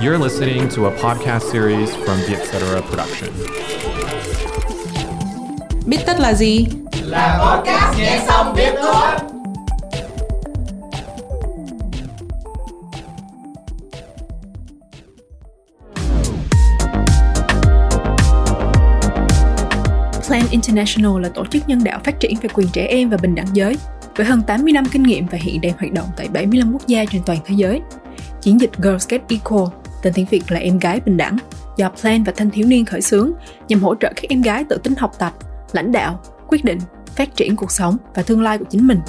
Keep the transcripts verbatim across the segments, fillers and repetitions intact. You're listening to a podcast series from Vietcetera Production. Biết tất là gì? Là podcast nghe xong biết thôi. Plan International là tổ chức nhân đạo phát triển về quyền trẻ em và bình đẳng giới, với hơn tám mươi năm kinh nghiệm và hiện đang hoạt động tại bảy mươi lăm quốc gia trên toàn thế giới. Chiến dịch Girls Get Equal, tên tiếng Việt là Em gái bình đẳng, do Plan và Thanh thiếu niên khởi xướng nhằm hỗ trợ các em gái tự tin học tập, lãnh đạo, quyết định, phát triển cuộc sống và tương lai của chính mình.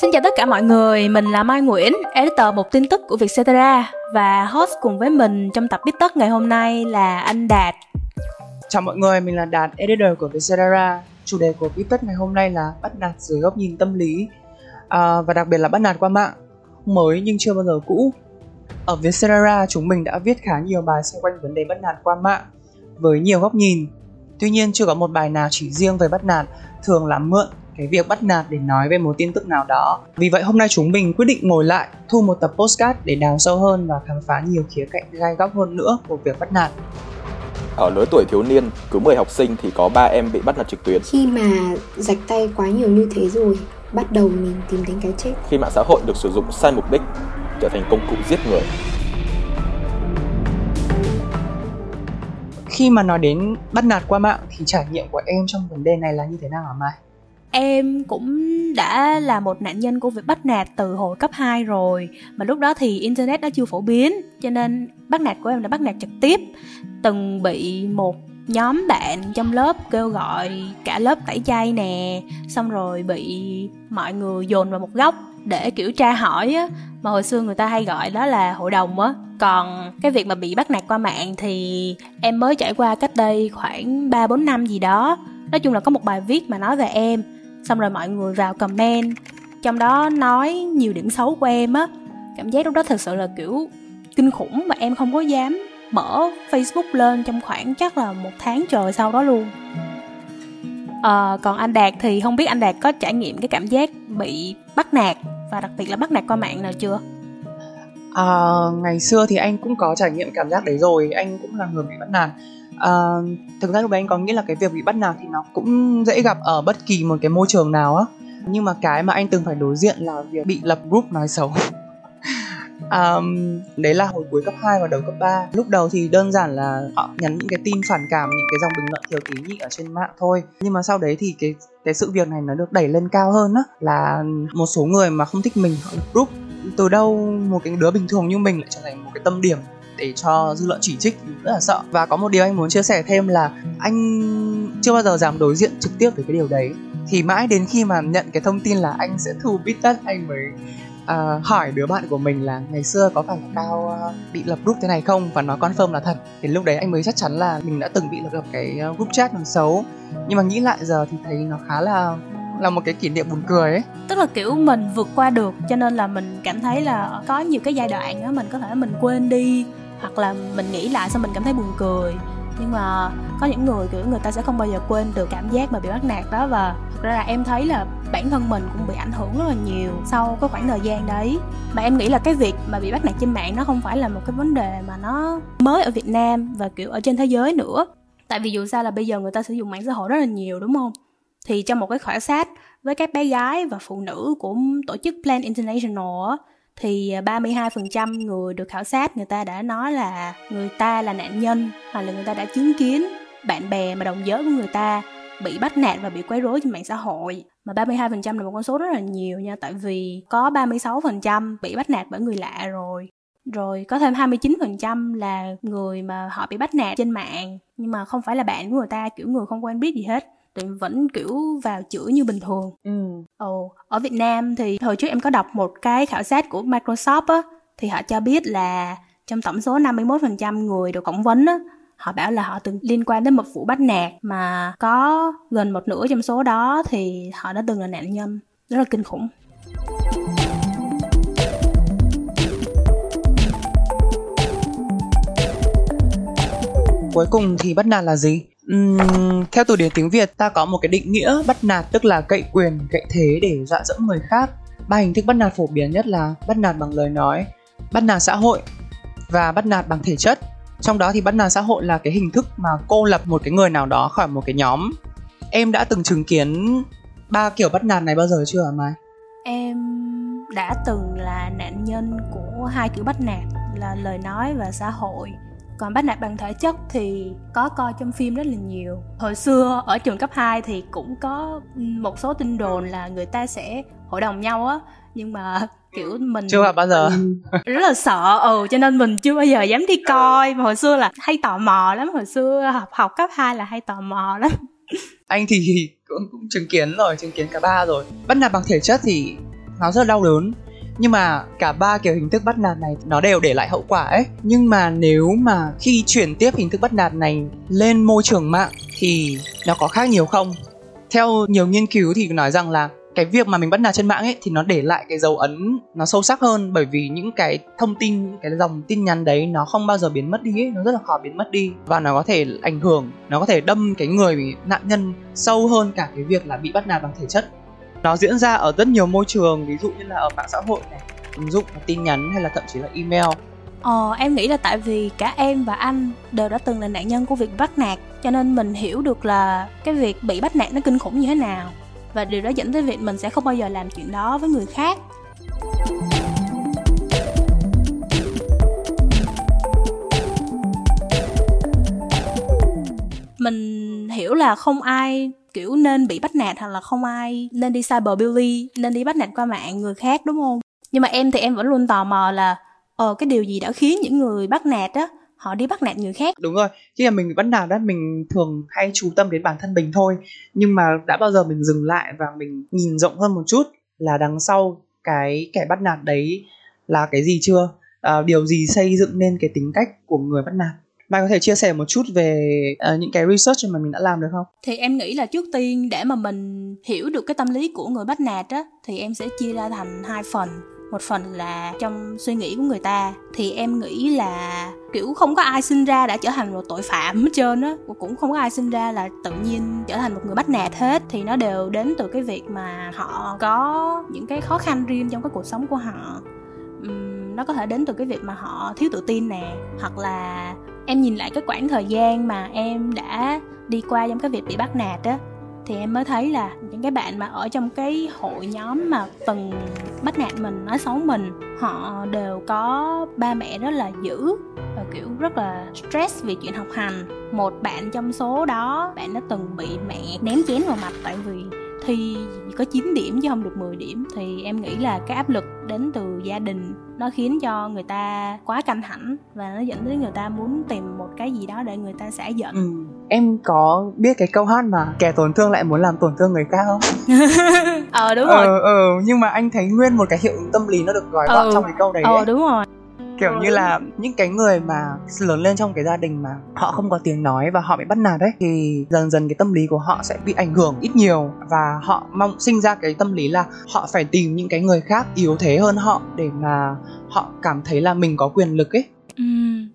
Xin chào tất cả mọi người, mình là Mai Nguyễn, editor một tin tức của Vietcetera, và host cùng với mình trong tập Biết Tất ngày hôm nay là anh Đạt. Chào mọi người, mình là Đạt, editor của Vietcetera. Chủ đề của Biết Tất ngày hôm nay là bắt nạt dưới góc nhìn tâm lý, à, và đặc biệt là bắt nạt qua mạng, mới nhưng chưa bao giờ cũ. Ở Vietcetera, chúng mình đã viết khá nhiều bài xoay quanh vấn đề bắt nạt qua mạng với nhiều góc nhìn. Tuy nhiên, chưa có một bài nào chỉ riêng về bắt nạt, thường là mượn cái việc bắt nạt để nói về một tin tức nào đó. Vì vậy, hôm nay chúng mình quyết định ngồi lại, thu một tập podcast để đào sâu hơn và khám phá nhiều khía cạnh gai góc hơn nữa của việc bắt nạt. Ở lứa tuổi thiếu niên, cứ mười học sinh thì có ba em bị bắt nạt trực tuyến. Khi mà rạch tay quá nhiều như thế rồi, bắt đầu mình tìm đến cái chết. Khi mạng xã hội được sử dụng sai mục đích, trở thành công cụ giết người. Khi mà nói đến bắt nạt qua mạng thì trải nghiệm của em trong vấn đề này là như thế nào hả Mai? Em cũng đã là một nạn nhân của việc bắt nạt từ hồi cấp hai rồi. Mà lúc đó thì internet nó chưa phổ biến, cho nên bắt nạt của em là bắt nạt trực tiếp. Từng bị một nhóm bạn trong lớp kêu gọi cả lớp tẩy chay nè, xong rồi bị mọi người dồn vào một góc để kiểu tra hỏi á, mà hồi xưa người ta hay gọi đó là hội đồng á. Còn cái việc mà bị bắt nạt qua mạng thì em mới trải qua cách đây khoảng ba bốn năm gì đó. Nói chung là có một bài viết mà nói về em, xong rồi mọi người vào comment, trong đó nói nhiều điểm xấu của em á. Cảm giác lúc đó thật sự là kiểu kinh khủng mà em không có dám mở Facebook lên trong khoảng chắc là một tháng trời sau đó luôn. À, còn anh Đạt thì không biết anh Đạt có trải nghiệm cái cảm giác bị bắt nạt và đặc biệt là bắt nạt qua mạng nào chưa? À, ngày xưa thì anh cũng có trải nghiệm cảm giác đấy rồi, anh cũng là người bị bắt nạt. À, thực ra lúc đấy anh có nghĩ là cái việc bị bắt nạt thì nó cũng dễ gặp ở bất kỳ một cái môi trường nào á. Nhưng mà cái mà anh từng phải đối diện là việc bị lập group nói xấu. Um, đấy là hồi cuối cấp hai và đầu cấp ba. Lúc đầu thì đơn giản là họ nhắn những cái tin phản cảm, những cái dòng bình luận thiếu tí nhị ở trên mạng thôi. Nhưng mà sau đấy thì cái, cái sự việc này nó được đẩy lên cao hơn á. Là một số người mà không thích mình họ group. Từ đâu một cái đứa bình thường như mình lại trở thành một cái tâm điểm để cho dư luận chỉ trích, rất là sợ. Và có một điều anh muốn chia sẻ thêm là anh chưa bao giờ dám đối diện trực tiếp với cái điều đấy. Thì mãi đến khi mà nhận cái thông tin là anh sẽ thu Biết Tất, anh mới Uh, hỏi đứa bạn của mình là ngày xưa có phải là tao uh, bị lập group thế này không, và nó confirm là thật. Thì lúc đấy anh mới chắc chắn là mình đã từng bị lập gặp cái uh, group chat nó xấu. Nhưng mà nghĩ lại giờ thì thấy nó khá là là một cái kỷ niệm buồn cười ấy. Tức là kiểu mình vượt qua được, cho nên là mình cảm thấy là có nhiều cái giai đoạn đó mình có thể mình quên đi, hoặc là mình nghĩ lại xong mình cảm thấy buồn cười. Nhưng mà có những người kiểu người ta sẽ không bao giờ quên được cảm giác mà bị bắt nạt đó. Và thực ra là em thấy là bản thân mình cũng bị ảnh hưởng rất là nhiều sau cái khoảng thời gian đấy. Mà em nghĩ là cái việc mà bị bắt nạt trên mạng nó không phải là một cái vấn đề mà nó mới ở Việt Nam và kiểu ở trên thế giới nữa. Tại vì dù sao là bây giờ người ta sử dụng mạng xã hội rất là nhiều, đúng không? Thì trong một cái khảo sát với các bé gái và phụ nữ của tổ chức Plan International thì ba mươi hai phần trăm người được khảo sát người ta đã nói là người ta là nạn nhân, hoặc là người ta đã chứng kiến bạn bè mà đồng giới của người ta bị bắt nạt và bị quấy rối trên mạng xã hội. Mà ba mươi hai phần trăm là một con số rất là nhiều nha, tại vì có ba mươi sáu phần trăm bị bắt nạt bởi người lạ rồi. Rồi có thêm hai mươi chín phần trăm là người mà họ bị bắt nạt trên mạng, nhưng mà không phải là bạn của người ta, kiểu người không quen biết gì hết. Tụi vẫn kiểu vào chửi như bình thường. Ừ. Ồ, ở Việt Nam thì hồi trước em có đọc một cái khảo sát của Microsoft á, thì họ cho biết là trong tổng số năm mươi mốt phần trăm người được phỏng vấn á, họ bảo là họ từng liên quan đến một vụ bắt nạt, mà có gần một nửa trong số đó thì họ đã từng là nạn nhân. Rất là kinh khủng. Cuối cùng thì bắt nạt là gì? Uhm, theo từ điển tiếng Việt ta có một cái định nghĩa bắt nạt tức là cậy quyền, cậy thế để dọa dẫm người khác. Ba hình thức bắt nạt phổ biến nhất là bắt nạt bằng lời nói, bắt nạt xã hội và bắt nạt bằng thể chất. Trong đó thì bắt nạt xã hội là cái hình thức mà cô lập một cái người nào đó khỏi một cái nhóm. Em đã từng chứng kiến ba kiểu bắt nạt này bao giờ chưa hả Mai? Em đã từng là nạn nhân của hai kiểu bắt nạt là lời nói và xã hội. Còn bắt nạt bằng thể chất thì có coi trong phim rất là nhiều. Hồi xưa ở trường cấp hai thì cũng có một số tin đồn là người ta sẽ hội đồng nhau á, nhưng mà kiểu mình chưa bao giờ rất là sợ, ừ cho nên mình chưa bao giờ dám đi coi. Mà hồi xưa là hay tò mò lắm, hồi xưa học học cấp hai là hay tò mò lắm. Anh thì cũng, cũng chứng kiến rồi, chứng kiến cả ba rồi. Bắt nạt bằng thể chất thì nó rất là đau đớn, nhưng mà cả ba kiểu hình thức bắt nạt này nó đều để lại hậu quả ấy. Nhưng mà nếu mà khi chuyển tiếp hình thức bắt nạt này lên môi trường mạng thì nó có khác nhiều không? Theo nhiều nghiên cứu thì nói rằng là cái việc mà mình bắt nạt trên mạng ấy thì nó để lại cái dấu ấn nó sâu sắc hơn, bởi vì những cái thông tin, những cái dòng tin nhắn đấy nó không bao giờ biến mất đi ấy, nó rất là khó biến mất đi. Và nó có thể ảnh hưởng, nó có thể đâm cái người nạn nhân sâu hơn cả cái việc là bị bắt nạt bằng thể chất. Nó diễn ra ở rất nhiều môi trường, ví dụ như là ở mạng xã hội này, ứng dụng tin nhắn hay là thậm chí là email. Ờ, em nghĩ là tại vì cả em và anh đều đã từng là nạn nhân của việc bắt nạt, cho nên mình hiểu được là cái việc bị bắt nạt nó kinh khủng như thế nào. Và điều đó dẫn tới việc mình sẽ không bao giờ làm chuyện đó với người khác. Mình hiểu là không ai kiểu nên bị bắt nạt, hoặc là không ai nên đi cyberbully, nên đi bắt nạt qua mạng người khác, đúng không? Nhưng mà em thì em vẫn luôn tò mò là Ờ cái điều gì đã khiến những người bắt nạt á họ đi bắt nạt người khác. Đúng rồi, khi mà mình bị bắt nạt đó, mình thường hay chú tâm đến bản thân mình thôi. Nhưng mà đã bao giờ mình dừng lại và mình nhìn rộng hơn một chút là đằng sau cái kẻ bắt nạt đấy là cái gì chưa? À, điều gì xây dựng nên cái tính cách của người bắt nạt? Mai có thể chia sẻ một chút về uh, những cái research mà mình đã làm được không? Thì em nghĩ là trước tiên để mà mình hiểu được cái tâm lý của người bắt nạt á, thì em sẽ chia ra thành hai phần. Một phần là trong suy nghĩ của người ta, thì em nghĩ là kiểu không có ai sinh ra đã trở thành một tội phạm hết trơn á, cũng không có ai sinh ra là tự nhiên trở thành một người bắt nạt hết. Thì nó đều đến từ cái việc mà họ có những cái khó khăn riêng trong cái cuộc sống của họ. Uhm, nó có thể đến từ cái việc mà họ thiếu tự tin nè, hoặc là em nhìn lại cái quãng thời gian mà em đã đi qua trong cái việc bị bắt nạt á, thì em mới thấy là những cái bạn mà ở trong cái hội nhóm mà từng bắt nạt mình, nói xấu mình, họ đều có ba mẹ rất là dữ và kiểu rất là stress vì chuyện học hành. Một bạn trong số đó, bạn đã từng bị mẹ ném chén vào mặt tại vì thi có chín điểm chứ không được mười điểm. Thì em nghĩ là cái áp lực đến từ gia đình nó khiến cho người ta quá căng thẳng, và nó dẫn đến người ta muốn tìm một cái gì đó để người ta xả giận. Ừ. Em có biết cái câu hát mà kẻ tổn thương lại muốn làm tổn thương người khác không? Ờ đúng rồi. Ờ, ờ, nhưng mà anh thấy nguyên một cái hiệu ứng tâm lý nó được gói gọn ừ. trong cái câu đấy. Ờ đúng rồi. Kiểu ừ. như là những cái người mà lớn lên trong cái gia đình mà họ không có tiếng nói và họ bị bắt nạt ấy, thì dần dần cái tâm lý của họ sẽ bị ảnh hưởng ít nhiều, và họ mong sinh ra cái tâm lý là họ phải tìm những cái người khác yếu thế hơn họ để mà họ cảm thấy là mình có quyền lực ấy. Ừ,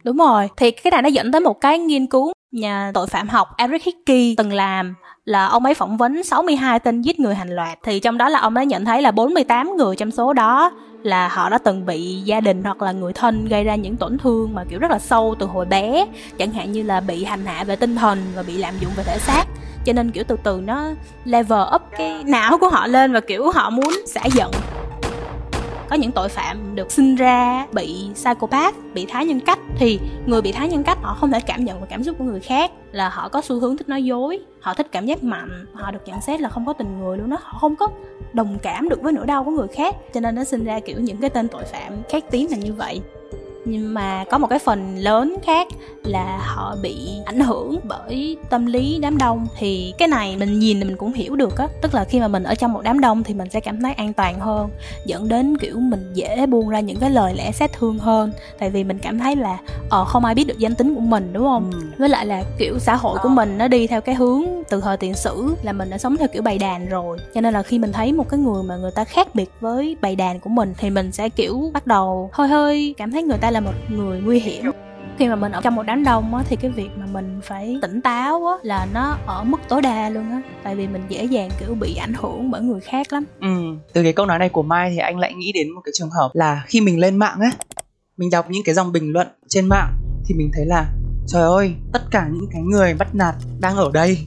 đúng rồi. Thì cái này nó dẫn tới một cái nghiên cứu nhà tội phạm học Eric Hickey từng làm, là ông ấy phỏng vấn sáu mươi hai tên giết người hàng loạt. Thì trong đó là ông ấy nhận thấy là bốn mươi tám người trong số đó là họ đã từng bị gia đình hoặc là người thân gây ra những tổn thương mà kiểu rất là sâu từ hồi bé, chẳng hạn như là bị hành hạ về tinh thần và bị lạm dụng về thể xác. Cho nên kiểu từ từ nó level up cái não của họ lên và kiểu họ muốn xả giận. Có những tội phạm được sinh ra bị psychopath, bị thái nhân cách. Thì người bị thái nhân cách họ không thể cảm nhận được cảm xúc của người khác, là họ có xu hướng thích nói dối, họ thích cảm giác mạnh, họ được nhận xét là không có tình người luôn đó, họ không có đồng cảm được với nỗi đau của người khác. Cho nên nó sinh ra kiểu những cái tên tội phạm khét tiếng là như vậy. Nhưng mà có một cái phần lớn khác là họ bị ảnh hưởng bởi tâm lý đám đông. Thì cái này mình nhìn thì mình cũng hiểu được á, tức là khi mà mình ở trong một đám đông thì mình sẽ cảm thấy an toàn hơn, dẫn đến kiểu mình dễ buông ra những cái lời lẽ sát thương hơn, tại vì mình cảm thấy là ờ không ai biết được danh tính của mình, đúng không? Ừ. Với lại là kiểu xã hội của mình nó đi theo cái hướng từ thời tiền sử là mình đã sống theo kiểu bầy đàn rồi, cho nên là khi mình thấy một cái người mà người ta khác biệt với bầy đàn của mình thì mình sẽ kiểu bắt đầu hơi hơi cảm thấy người ta là một người nguy hiểm. Khi mà mình ở trong một đám đông á, thì cái việc mà mình phải tỉnh táo á, là nó ở mức tối đa luôn á. Tại vì mình dễ dàng kiểu bị ảnh hưởng bởi người khác lắm. Ừ. Từ cái câu nói này của Mai thì anh lại nghĩ đến một cái trường hợp là khi mình lên mạng á, mình đọc những cái dòng bình luận trên mạng thì mình thấy là trời ơi, tất cả những cái người bắt nạt đang ở đây,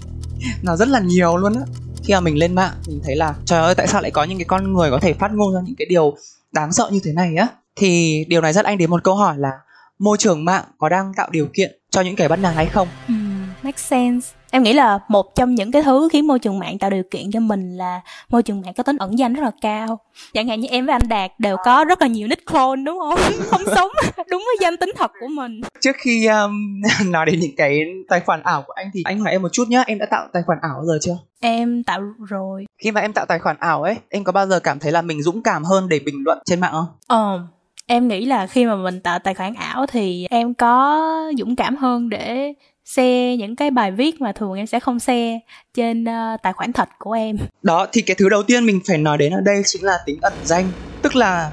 nó rất là nhiều luôn á. Khi mà mình lên mạng, mình thấy là trời ơi, tại sao lại có những cái con người có thể phát ngôn ra những cái điều đáng sợ như thế này á. Thì điều này rất anh đến một câu hỏi là môi trường mạng có đang tạo điều kiện cho những kẻ bắt nạt hay không? Ừ, make sense. Em nghĩ là một trong những cái thứ khiến môi trường mạng tạo điều kiện cho mình là môi trường mạng có tính ẩn danh rất là cao. Chẳng hạn như em với anh Đạt đều có rất là nhiều nick clone, đúng không? Không sống đúng với danh tính thật của mình. Trước khi um, nói đến những cái tài khoản ảo của anh thì anh hỏi em một chút nhá, em đã tạo tài khoản ảo bao giờ chưa? Em tạo rồi. Khi mà em tạo tài khoản ảo ấy, em có bao giờ cảm thấy là mình dũng cảm hơn để bình luận trên mạng không? Ờ, um. Em nghĩ là khi mà mình tạo tài khoản ảo thì em có dũng cảm hơn để share những cái bài viết mà thường em sẽ không share trên uh, tài khoản thật của em. Đó, thì cái thứ đầu tiên mình phải nói đến ở đây chính là tính ẩn danh. Tức là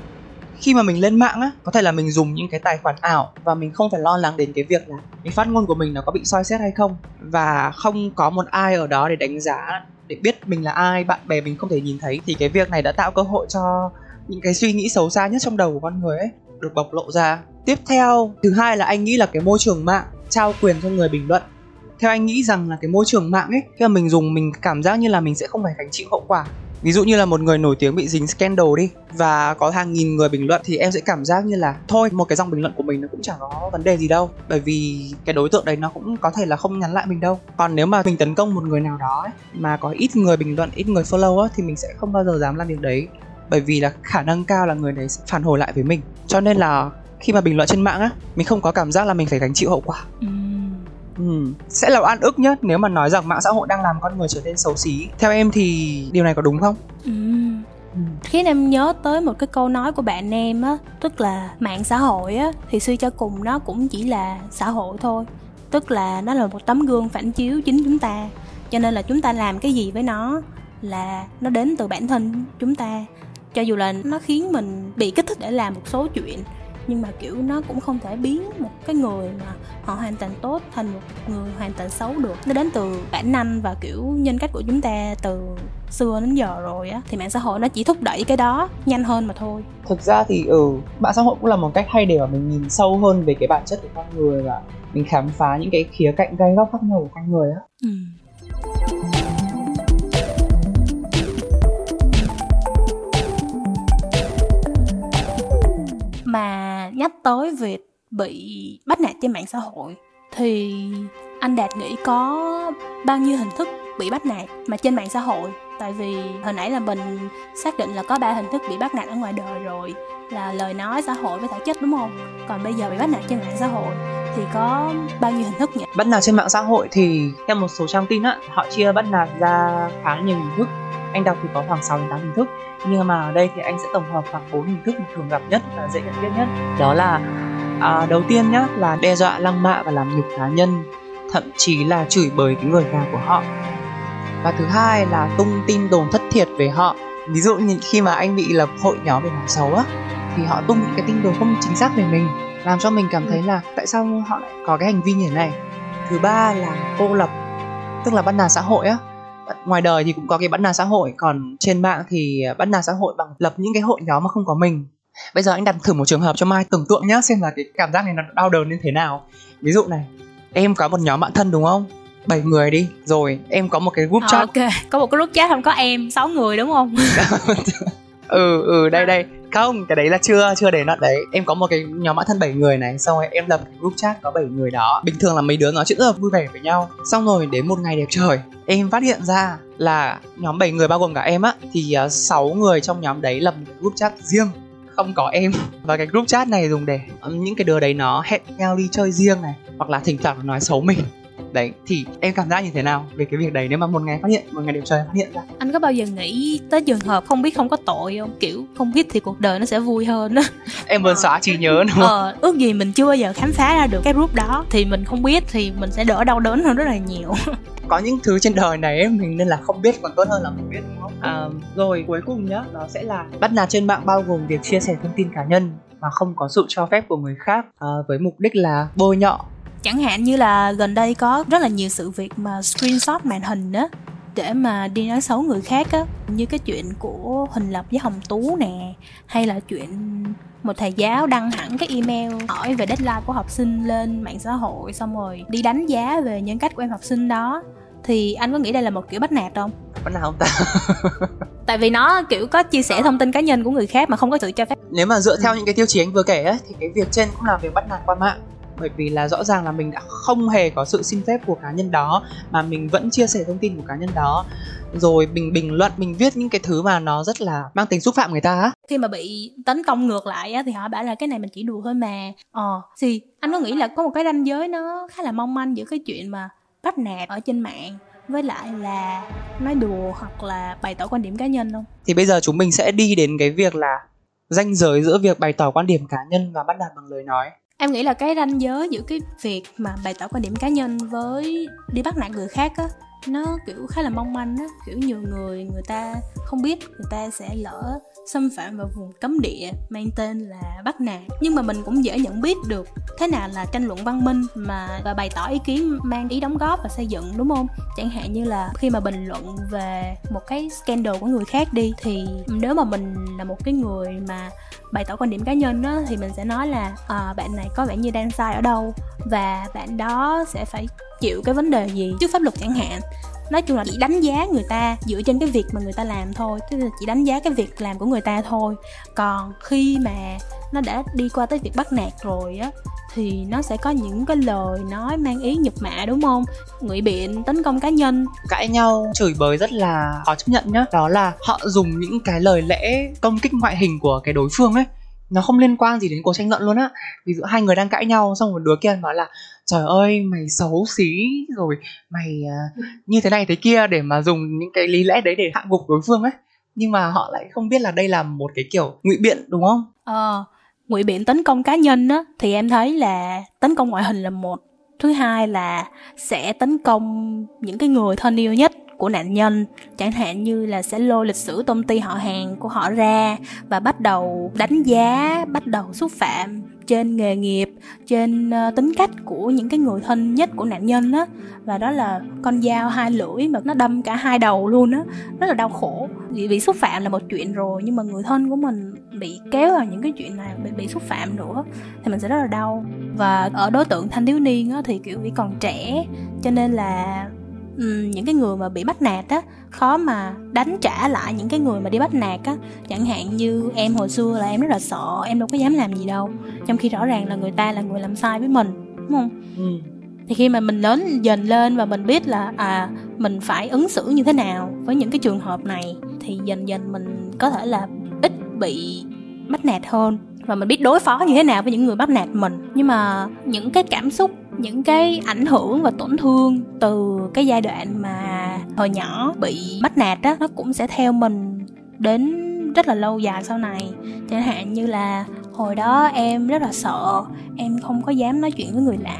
khi mà mình lên mạng á, có thể là mình dùng những cái tài khoản ảo và mình không phải lo lắng đến cái việc là cái phát ngôn của mình nó có bị soi xét hay không. Và không có một ai ở đó để đánh giá, để biết mình là ai, bạn bè mình không thể nhìn thấy. Thì cái việc này đã tạo cơ hội cho những cái suy nghĩ xấu xa nhất trong đầu của con người ấy được bộc lộ ra. Tiếp theo, thứ hai là anh nghĩ là cái môi trường mạng trao quyền cho người bình luận. Theo anh nghĩ rằng là cái môi trường mạng ấy, khi mà mình dùng, mình cảm giác như là mình sẽ không phải gánh chịu hậu quả. Ví dụ như là một người nổi tiếng bị dính scandal đi và có hàng nghìn người bình luận thì em sẽ cảm giác như là thôi, một cái dòng bình luận của mình nó cũng chẳng có vấn đề gì đâu, bởi vì cái đối tượng đấy nó cũng có thể là không nhắn lại mình đâu. Còn nếu mà mình tấn công một người nào đó ấy, mà có ít người bình luận, ít người follow ấy, thì mình sẽ không bao giờ dám làm việc đấy, bởi vì là khả năng cao là người đấy sẽ phản hồi lại với mình. Cho nên là khi mà bình luận trên mạng á, mình không có cảm giác là mình phải gánh chịu hậu quả. Ừ. Ừ. Sẽ là oan ức nhất nếu mà nói rằng mạng xã hội đang làm con người trở nên xấu xí. Theo em thì điều này có đúng không? Ừ. Ừ. Khiến em nhớ tới một cái câu nói của bạn em á, tức là mạng xã hội á thì suy cho cùng nó cũng chỉ là xã hội thôi. Tức là nó là một tấm gương phản chiếu chính chúng ta. Cho nên là chúng ta làm cái gì với nó là nó đến từ bản thân chúng ta. Cho dù là nó khiến mình bị kích thích để làm một số chuyện, nhưng mà kiểu nó cũng không thể biến một cái người mà họ hoàn toàn tốt thành một người hoàn toàn xấu được. Nó đến từ bản năng và kiểu nhân cách của chúng ta từ xưa đến giờ rồi á. Thì mạng xã hội nó chỉ thúc đẩy cái đó nhanh hơn mà thôi. Thực ra thì ừ, mạng xã hội cũng là một cách hay để mà mình nhìn sâu hơn về cái bản chất của con người và mình khám phá những cái khía cạnh gai góc khác nhau của con người á. Ừ. Mà nhắc tới việc bị bắt nạt trên mạng xã hội thì anh Đạt nghĩ có bao nhiêu hình thức bị bắt nạt mà trên mạng xã hội? Tại vì hồi nãy là mình xác định là có ba hình thức bị bắt nạt ở ngoài đời rồi, là lời nói, xã hội với thể chất, đúng không? Còn bây giờ bị bắt nạt trên mạng xã hội thì có bao nhiêu hình thức nhỉ? Bắt nạt trên mạng xã hội thì theo một số trang tin á, họ chia bắt nạt ra khá nhiều hình thức. Anh đọc thì có khoảng sáu đến tám hình thức, nhưng mà ở đây thì anh sẽ tổng hợp khoảng bốn hình thức thường gặp nhất và dễ nhận biết nhất. Đó là à, đầu tiên nhá, là đe dọa, lăng mạ và làm nhục cá nhân, thậm chí là chửi bới cái người khác của họ. Và thứ hai là tung tin đồn thất thiệt về họ. Ví dụ như khi mà anh bị lập hội nhóm về nói xấu á, thì họ tung những cái tin đồn không chính xác về mình, làm cho mình cảm thấy là tại sao họ lại có cái hành vi như thế này. Thứ ba là cô lập, tức là bắt nạt xã hội á. Ngoài đời thì cũng có cái bắt nạt xã hội, còn trên mạng thì bắt nạt xã hội bằng lập những cái hội nhóm mà không có mình. Bây giờ anh đặt thử một trường hợp cho Mai tưởng tượng nhá, xem là cái cảm giác này nó đau đớn như thế nào. Ví dụ này, em có một nhóm bạn thân đúng không? bảy người đi, rồi em có một cái group chat. Ok, có một cái group chat không có em, sáu người đúng không? ừ ừ đây đây. Không, cái đấy là chưa chưa để nó đấy. Em có một cái nhóm bạn thân bảy người này, xong rồi em lập group chat có bảy người đó. Bình thường là mấy đứa nói chuyện rất là vui vẻ với nhau. Xong rồi đến một ngày đẹp trời, em phát hiện ra là nhóm bảy người bao gồm cả em á, thì sáu người trong nhóm đấy lập một cái group chat riêng, không có em. Và cái group chat này dùng để những cái đứa đấy nó hẹn nhau đi chơi riêng này, hoặc là thỉnh thoảng nó nói xấu mình. Đấy, thì em cảm giác như thế nào về cái việc đấy nếu mà một ngày phát hiện, một ngày đẹp trời phát hiện ra? Anh có bao giờ nghĩ tới trường hợp không biết không có tội không? Kiểu không biết thì cuộc đời nó sẽ vui hơn đó. Em muốn ờ. xóa trí nhớ đúng không? Ờ, ước gì mình chưa bao giờ khám phá ra được cái group đó. Thì mình không biết thì mình sẽ đỡ đau đớn hơn rất là nhiều. Có những thứ trên đời này mình nên là không biết còn tốt hơn là mình biết, đúng không? À, rồi cuối cùng nhá, nó sẽ là bắt nạt trên mạng bao gồm việc chia sẻ thông tin cá nhân. mà không có sự cho phép của người khác à, với mục đích là bôi nhọ. Chẳng hạn như là gần đây có rất là nhiều sự việc mà screenshot màn hình đó để mà đi nói xấu người khác á, như cái chuyện của Huỳnh Lập với Hồng Tú nè, hay là chuyện một thầy giáo đăng hẳn cái email hỏi về deadline của học sinh lên mạng xã hội, xong rồi đi đánh giá về nhân cách của em học sinh đó. Thì anh có nghĩ đây là một kiểu bắt nạt không? Bắt nạt không ta? Tại vì nó kiểu có chia sẻ thông tin cá nhân của người khác mà không có sự cho phép. Nếu mà dựa theo những cái tiêu chí anh vừa kể ấy, thì cái việc trên cũng là việc bắt nạt qua mạng. Bởi vì là rõ ràng là mình đã không hề có sự xin phép của cá nhân đó mà mình vẫn chia sẻ thông tin của cá nhân đó. Rồi mình bình luận, mình viết những cái thứ mà nó rất là mang tính xúc phạm người ta á. Khi mà bị tấn công ngược lại á, thì họ bảo là cái này mình chỉ đùa thôi mà. Ờ, thì anh có nghĩ là có một cái ranh giới nó khá là mong manh giữa cái chuyện mà bắt nạt ở trên mạng với lại là nói đùa hoặc là bày tỏ quan điểm cá nhân không? Thì bây giờ chúng mình sẽ đi đến cái việc là ranh giới giữa việc bày tỏ quan điểm cá nhân và bắt nạt bằng lời nói. Em nghĩ là cái ranh giới giữa cái việc mà bày tỏ quan điểm cá nhân với đi bắt nạt người khác á, nó kiểu khá là mong manh á, kiểu nhiều người người ta không biết người ta sẽ lỡ xâm phạm vào vùng cấm địa mang tên là bắt nạt. Nhưng mà mình cũng dễ nhận biết được thế nào là tranh luận văn minh mà và bày tỏ ý kiến mang ý đóng góp và xây dựng, đúng không? Chẳng hạn như là khi mà bình luận về một cái scandal của người khác đi, thì nếu mà mình là một cái người mà bày tỏ quan điểm cá nhân đó, thì mình sẽ nói là à, bạn này có vẻ như đang sai ở đâu và bạn đó sẽ phải chịu cái vấn đề gì trước pháp luật chẳng hạn. Nói chung là chỉ đánh giá người ta dựa trên cái việc mà người ta làm thôi, tức là chỉ đánh giá cái việc làm của người ta thôi. Còn khi mà nó đã đi qua tới việc bắt nạt rồi á, thì nó sẽ có những cái lời nói mang ý nhục mạ, đúng không? Ngụy biện, tấn công cá nhân, cãi nhau, chửi bới rất là khó chấp nhận nhá. Đó là họ dùng những cái lời lẽ công kích ngoại hình của cái đối phương ấy, nó không liên quan gì đến cuộc tranh luận luôn á. Ví dụ hai người đang cãi nhau xong rồi đứa kia nói là trời ơi mày xấu xí rồi mày uh, như thế này thế kia, để mà dùng những cái lý lẽ đấy để hạ gục đối phương ấy. Nhưng mà họ lại không biết là đây là một cái kiểu ngụy biện, đúng không? Ờ, ngụy biện tấn công cá nhân á, thì em thấy là tấn công ngoại hình là một. Thứ hai là sẽ tấn công những cái người thân yêu nhất của nạn nhân, chẳng hạn như là sẽ lôi lịch sử công ty họ hàng của họ ra và bắt đầu đánh giá, bắt đầu xúc phạm trên nghề nghiệp, trên tính cách của những cái người thân nhất của nạn nhân á, và đó là con dao hai lưỡi mà nó đâm cả hai đầu luôn á, rất là đau khổ. Bị xúc phạm là một chuyện rồi, nhưng mà người thân của mình bị kéo vào những cái chuyện này, bị, bị xúc phạm nữa thì mình sẽ rất là đau. Và ở đối tượng thanh thiếu niên á, thì kiểu vì còn trẻ cho nên là Ừ, những cái người mà bị bắt nạt á khó mà đánh trả lại những cái người mà đi bắt nạt á. Chẳng hạn như em hồi xưa là em rất là sợ, em đâu có dám làm gì đâu, trong khi rõ ràng là người ta là người làm sai với mình, đúng không? Ừ. Thì khi mà mình lớn dần lên và mình biết là à, mình phải ứng xử như thế nào với những cái trường hợp này, thì dần dần mình có thể là ít bị bắt nạt hơn và mình biết đối phó như thế nào với những người bắt nạt mình. Nhưng mà những cái cảm xúc, những cái ảnh hưởng và tổn thương từ cái giai đoạn mà hồi nhỏ bị bắt nạt á, nó cũng sẽ theo mình đến rất là lâu dài sau này. Chẳng hạn như là hồi đó em rất là sợ, em không có dám nói chuyện với người lạ.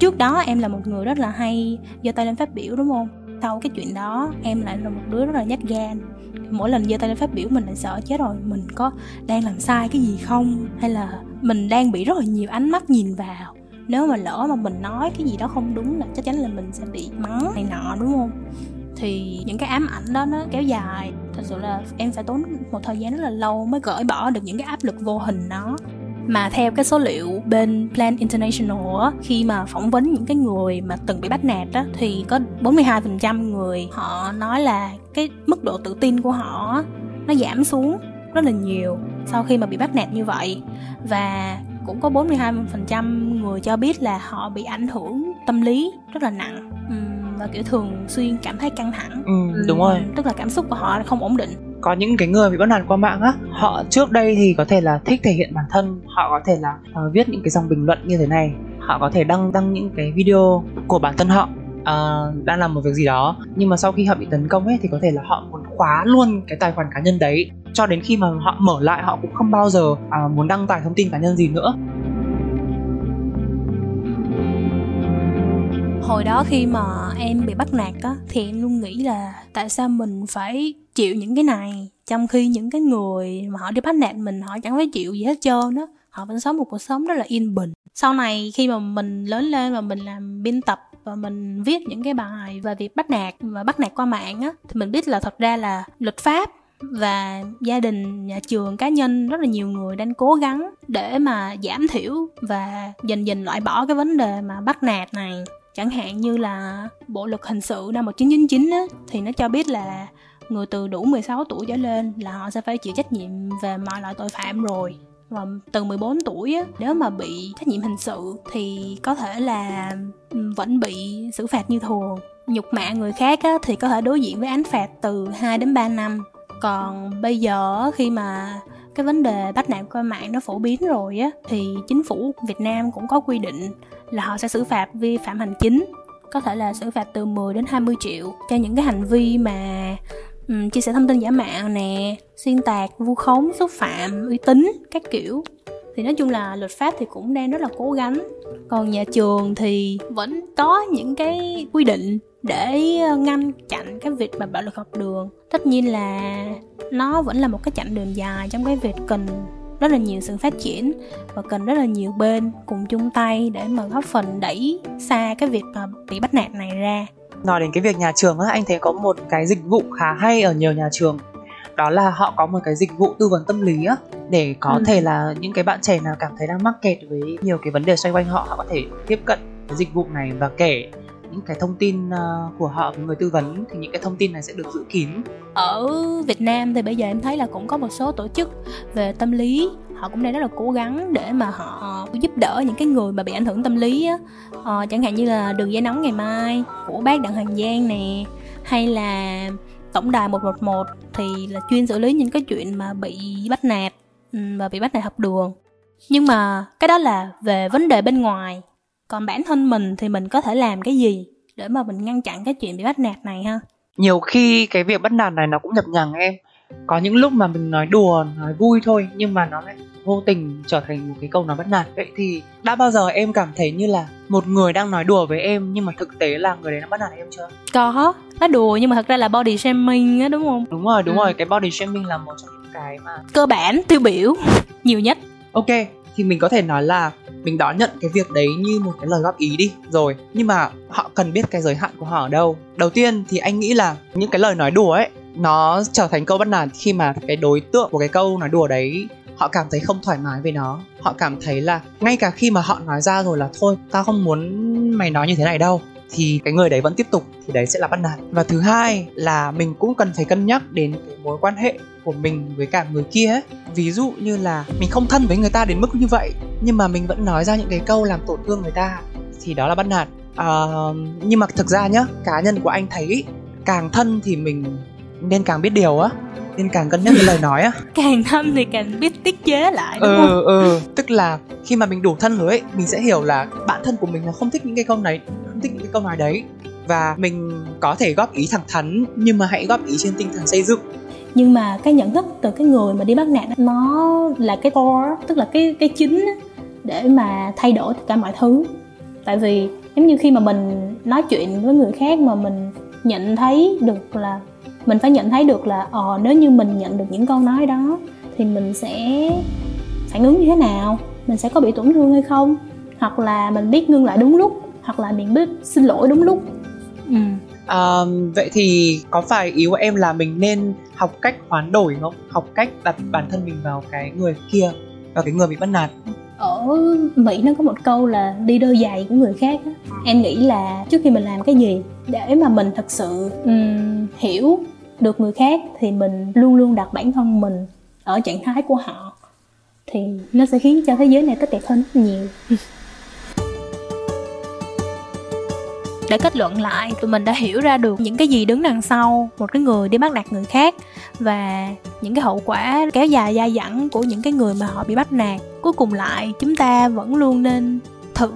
Trước đó em là một người rất là hay giơ tay lên phát biểu, đúng không? Sau cái chuyện đó em lại là một đứa rất là nhát gan. Mỗi lần giơ tay lên phát biểu mình lại sợ chết rồi, mình có đang làm sai cái gì không, hay là mình đang bị rất là nhiều ánh mắt nhìn vào. Nếu mà lỡ mà mình nói cái gì đó không đúng là chắc chắn là mình sẽ bị mắng này nọ, đúng không? Thì những cái ám ảnh đó nó kéo dài. Thật sự là em phải tốn một thời gian rất là lâu mới gỡ bỏ được những cái áp lực vô hình đó. Mà theo cái số liệu bên Plan International á, khi mà phỏng vấn những cái người mà từng bị bắt nạt á, thì có bốn mươi hai phần trăm người họ nói là cái mức độ tự tin của họ nó giảm xuống rất là nhiều sau khi mà bị bắt nạt như vậy. Và cũng có bốn mươi hai phần trăm người cho biết là họ bị ảnh hưởng tâm lý rất là nặng, và kiểu thường xuyên cảm thấy căng thẳng. Ừ, đúng rồi. Tức là cảm xúc của họ không ổn định. Có những cái người bị bắt nạt qua mạng á, họ trước đây thì có thể là thích thể hiện bản thân, họ có thể là uh, viết những cái dòng bình luận như thế này, họ có thể đăng đăng những cái video của bản thân họ uh, đang làm một việc gì đó. Nhưng mà sau khi họ bị tấn công ấy, thì có thể là họ muốn khóa luôn cái tài khoản cá nhân đấy, cho đến khi mà họ mở lại họ cũng không bao giờ à, muốn đăng tải thông tin cá nhân gì nữa. Hồi đó khi mà em bị bắt nạt á, thì em luôn nghĩ là tại sao mình phải chịu những cái này, Trong khi những cái người mà họ đi bắt nạt mình, họ chẳng phải chịu gì hết trơn đó, họ vẫn sống một cuộc sống rất là yên bình. Sau này khi mà mình lớn lên và mình làm biên tập và mình viết những cái bài về việc bắt nạt và bắt nạt qua mạng á, thì mình biết là thật ra là luật pháp và gia đình, nhà trường, cá nhân, rất là nhiều người đang cố gắng để mà giảm thiểu và dần dần loại bỏ cái vấn đề mà bắt nạt này. Chẳng hạn như là bộ luật hình sự năm một nghìn chín trăm chín mươi chín á, thì nó cho biết là người từ đủ mười sáu tuổi trở lên là họ sẽ phải chịu trách nhiệm về mọi loại tội phạm rồi. Và từ mười bốn tuổi á, nếu mà bị trách nhiệm hình sự thì có thể là vẫn bị xử phạt như thường. Nhục mạ người khác á, thì có thể đối diện với án phạt từ hai đến ba năm. Còn bây giờ khi mà cái vấn đề bắt nạt qua mạng nó phổ biến rồi á, thì chính phủ Việt Nam cũng có quy định là họ sẽ xử phạt vi phạm hành chính, có thể là xử phạt từ mười đến hai mươi triệu cho những cái hành vi mà um, chia sẻ thông tin giả mạo nè, xuyên tạc, vu khống, xúc phạm uy tín các kiểu. Thì nói chung là luật pháp thì cũng đang rất là cố gắng. Còn nhà trường thì vẫn có những cái quy định để ngăn chặn cái việc mà bạo lực học đường. Tất nhiên là nó vẫn là một cái chặng đường dài, trong cái việc cần rất là nhiều sự phát triển và cần rất là nhiều bên cùng chung tay để mà góp phần đẩy xa cái việc mà bị bắt nạt này ra. Nói đến cái việc nhà trường á, anh thấy có một cái dịch vụ khá hay ở nhiều nhà trường, đó là họ có một cái dịch vụ tư vấn tâm lý á, để có ừ. thể là những cái bạn trẻ nào cảm thấy đang mắc kẹt với nhiều cái vấn đề xoay quanh họ, họ có thể tiếp cận cái dịch vụ này và kể những cái thông tin của họ với người tư vấn, thì những cái thông tin này sẽ được giữ kín. Ở Việt Nam thì bây giờ em thấy là cũng có một số tổ chức về tâm lý, họ cũng đang rất là cố gắng để mà họ giúp đỡ những cái người mà bị ảnh hưởng tâm lý á. Ờ, chẳng hạn như là Đường Dây Nóng Ngày Mai của bác Đặng Hoàng Giang nè, hay là Tổng đài một một một thì là chuyên xử lý những cái chuyện mà bị bắt nạt và bị bắt nạt học đường. Nhưng mà cái đó là về vấn đề bên ngoài, còn bản thân mình thì mình có thể làm cái gì để mà mình ngăn chặn cái chuyện bị bắt nạt này ha? Nhiều khi cái việc bắt nạt này nó cũng nhập nhằng em. Có những lúc mà mình nói đùa, nói vui thôi, nhưng mà nó lại vô tình trở thành một cái câu nói bắt nạt. Vậy thì đã bao giờ em cảm thấy như là một người đang nói đùa với em nhưng mà thực tế là người đấy nó bắt nạt em chưa? Có, nó đùa nhưng mà thật ra là body shaming á, đúng không? Đúng rồi, đúng ừ. rồi, cái body shaming là một trong những cái mà cơ bản, tiêu biểu, nhiều nhất. Ok, thì mình có thể nói là mình đón nhận cái việc đấy như một cái lời góp ý đi rồi, nhưng mà họ cần biết cái giới hạn của họ ở đâu. Đầu tiên thì anh nghĩ là những cái lời nói đùa ấy nó trở thành câu bắt nạt khi mà cái đối tượng của cái câu nói đùa đấy họ cảm thấy không thoải mái với nó. Họ cảm thấy là ngay cả khi mà họ nói ra rồi là thôi, tao không muốn mày nói như thế này đâu, thì cái người đấy vẫn tiếp tục, thì đấy sẽ là bắt nạt. Và thứ hai là mình cũng cần phải cân nhắc đến cái mối quan hệ của mình với cả người kia ấy. Ví dụ như là mình không thân với người ta đến mức như vậy, nhưng mà mình vẫn nói ra những cái câu làm tổn thương người ta, thì đó là bắt nạt. à, Nhưng mà thực ra nhá, cá nhân của anh thấy ý, càng thân thì mình nên càng biết điều á, nên càng cân nhắc cái lời nói á. Càng thân thì càng biết tiết chế lại, đúng ừ, không? Ừ, tức là khi mà mình đủ thân rồi ấy, mình sẽ hiểu là bản thân của mình là không thích những cái câu này, không thích những cái câu nói đấy. Và mình có thể góp ý thẳng thắn, nhưng mà hãy góp ý trên tinh thần xây dựng. Nhưng mà cái nhận thức từ cái người mà đi bắt nạt nó là cái core, tức là cái, cái chính để mà thay đổi tất cả mọi thứ. Tại vì giống như khi mà mình nói chuyện với người khác mà mình nhận thấy được là mình phải nhận thấy được là ờ, nếu như mình nhận được những câu nói đó thì mình sẽ phản ứng như thế nào, mình sẽ có bị tổn thương hay không, hoặc là mình biết ngưng lại đúng lúc, hoặc là mình biết xin lỗi đúng lúc. Ừ. À, vậy thì có phải ý của em là mình nên học cách hoán đổi không? Học cách đặt bản thân mình vào cái người kia, vào cái người bị bắt nạt. Ở Mỹ nó có một câu là đi đôi giày của người khác á. Em nghĩ là trước khi mình làm cái gì, để mà mình thật sự um, hiểu được người khác, thì mình luôn luôn đặt bản thân mình ở trạng thái của họ, thì nó sẽ khiến cho thế giới này tốt đẹp hơn rất nhiều. Để kết luận lại, tụi mình đã hiểu ra được những cái gì đứng đằng sau một cái người đi bắt nạt người khác, và những cái hậu quả kéo dài dai dẳng của những cái người mà họ bị bắt nạt. Cuối cùng lại, chúng ta vẫn luôn nên thử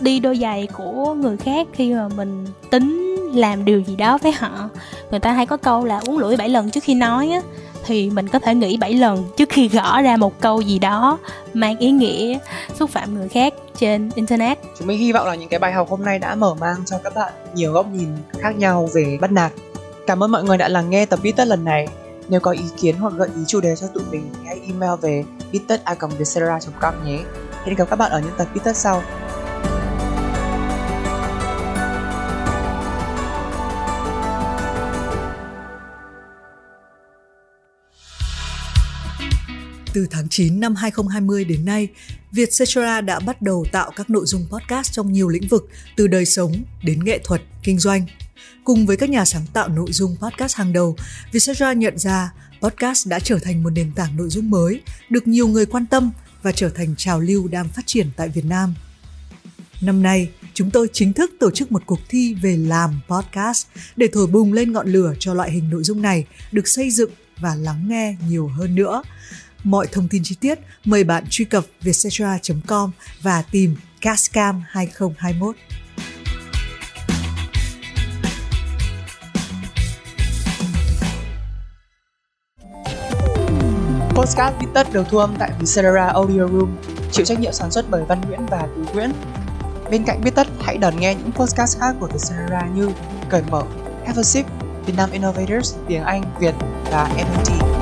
đi đôi giày của người khác khi mà mình tính làm điều gì đó với họ. Người ta hay có câu là uốn lưỡi bảy lần trước khi nói á, thì mình có thể nghĩ bảy lần trước khi gõ ra một câu gì đó mang ý nghĩa xúc phạm người khác trên internet. Chúng mình hy vọng là những cái bài học hôm nay đã mở mang cho các bạn nhiều góc nhìn khác nhau về bắt nạt. Cảm ơn mọi người đã lắng nghe tập podcast lần này. Nếu có ý kiến hoặc gợi ý chủ đề cho tụi mình, hãy email về vietcetera a còng vietcetera chấm com nhé. Hẹn gặp các bạn ở những tập Vietcetera sau. Từ tháng chín năm hai không hai không đến nay, Vietcetera đã bắt đầu tạo các nội dung podcast trong nhiều lĩnh vực, từ đời sống đến nghệ thuật, kinh doanh. Cùng với các nhà sáng tạo nội dung podcast hàng đầu, Vietcetera nhận ra podcast đã trở thành một nền tảng nội dung mới, được nhiều người quan tâm và trở thành trào lưu đang phát triển tại Việt Nam. Năm nay, chúng tôi chính thức tổ chức một cuộc thi về làm podcast để thổi bùng lên ngọn lửa cho loại hình nội dung này được xây dựng và lắng nghe nhiều hơn nữa. Mọi thông tin chi tiết mời bạn truy cập vietcetera chấm com và tìm Cascam hai không hai mốt. Podcast Vietcetera được thu âm tại Vietcetera Audio Room, chịu trách nhiệm sản xuất bởi Văn Nguyễn và Tú Nguyễn. Bên cạnh Vietcetera, hãy đón nghe những podcast khác của Vietcetera như Cởi mở, Have a Sip, Vietnam Innovators, Tiếng Anh, Việt và em en tê.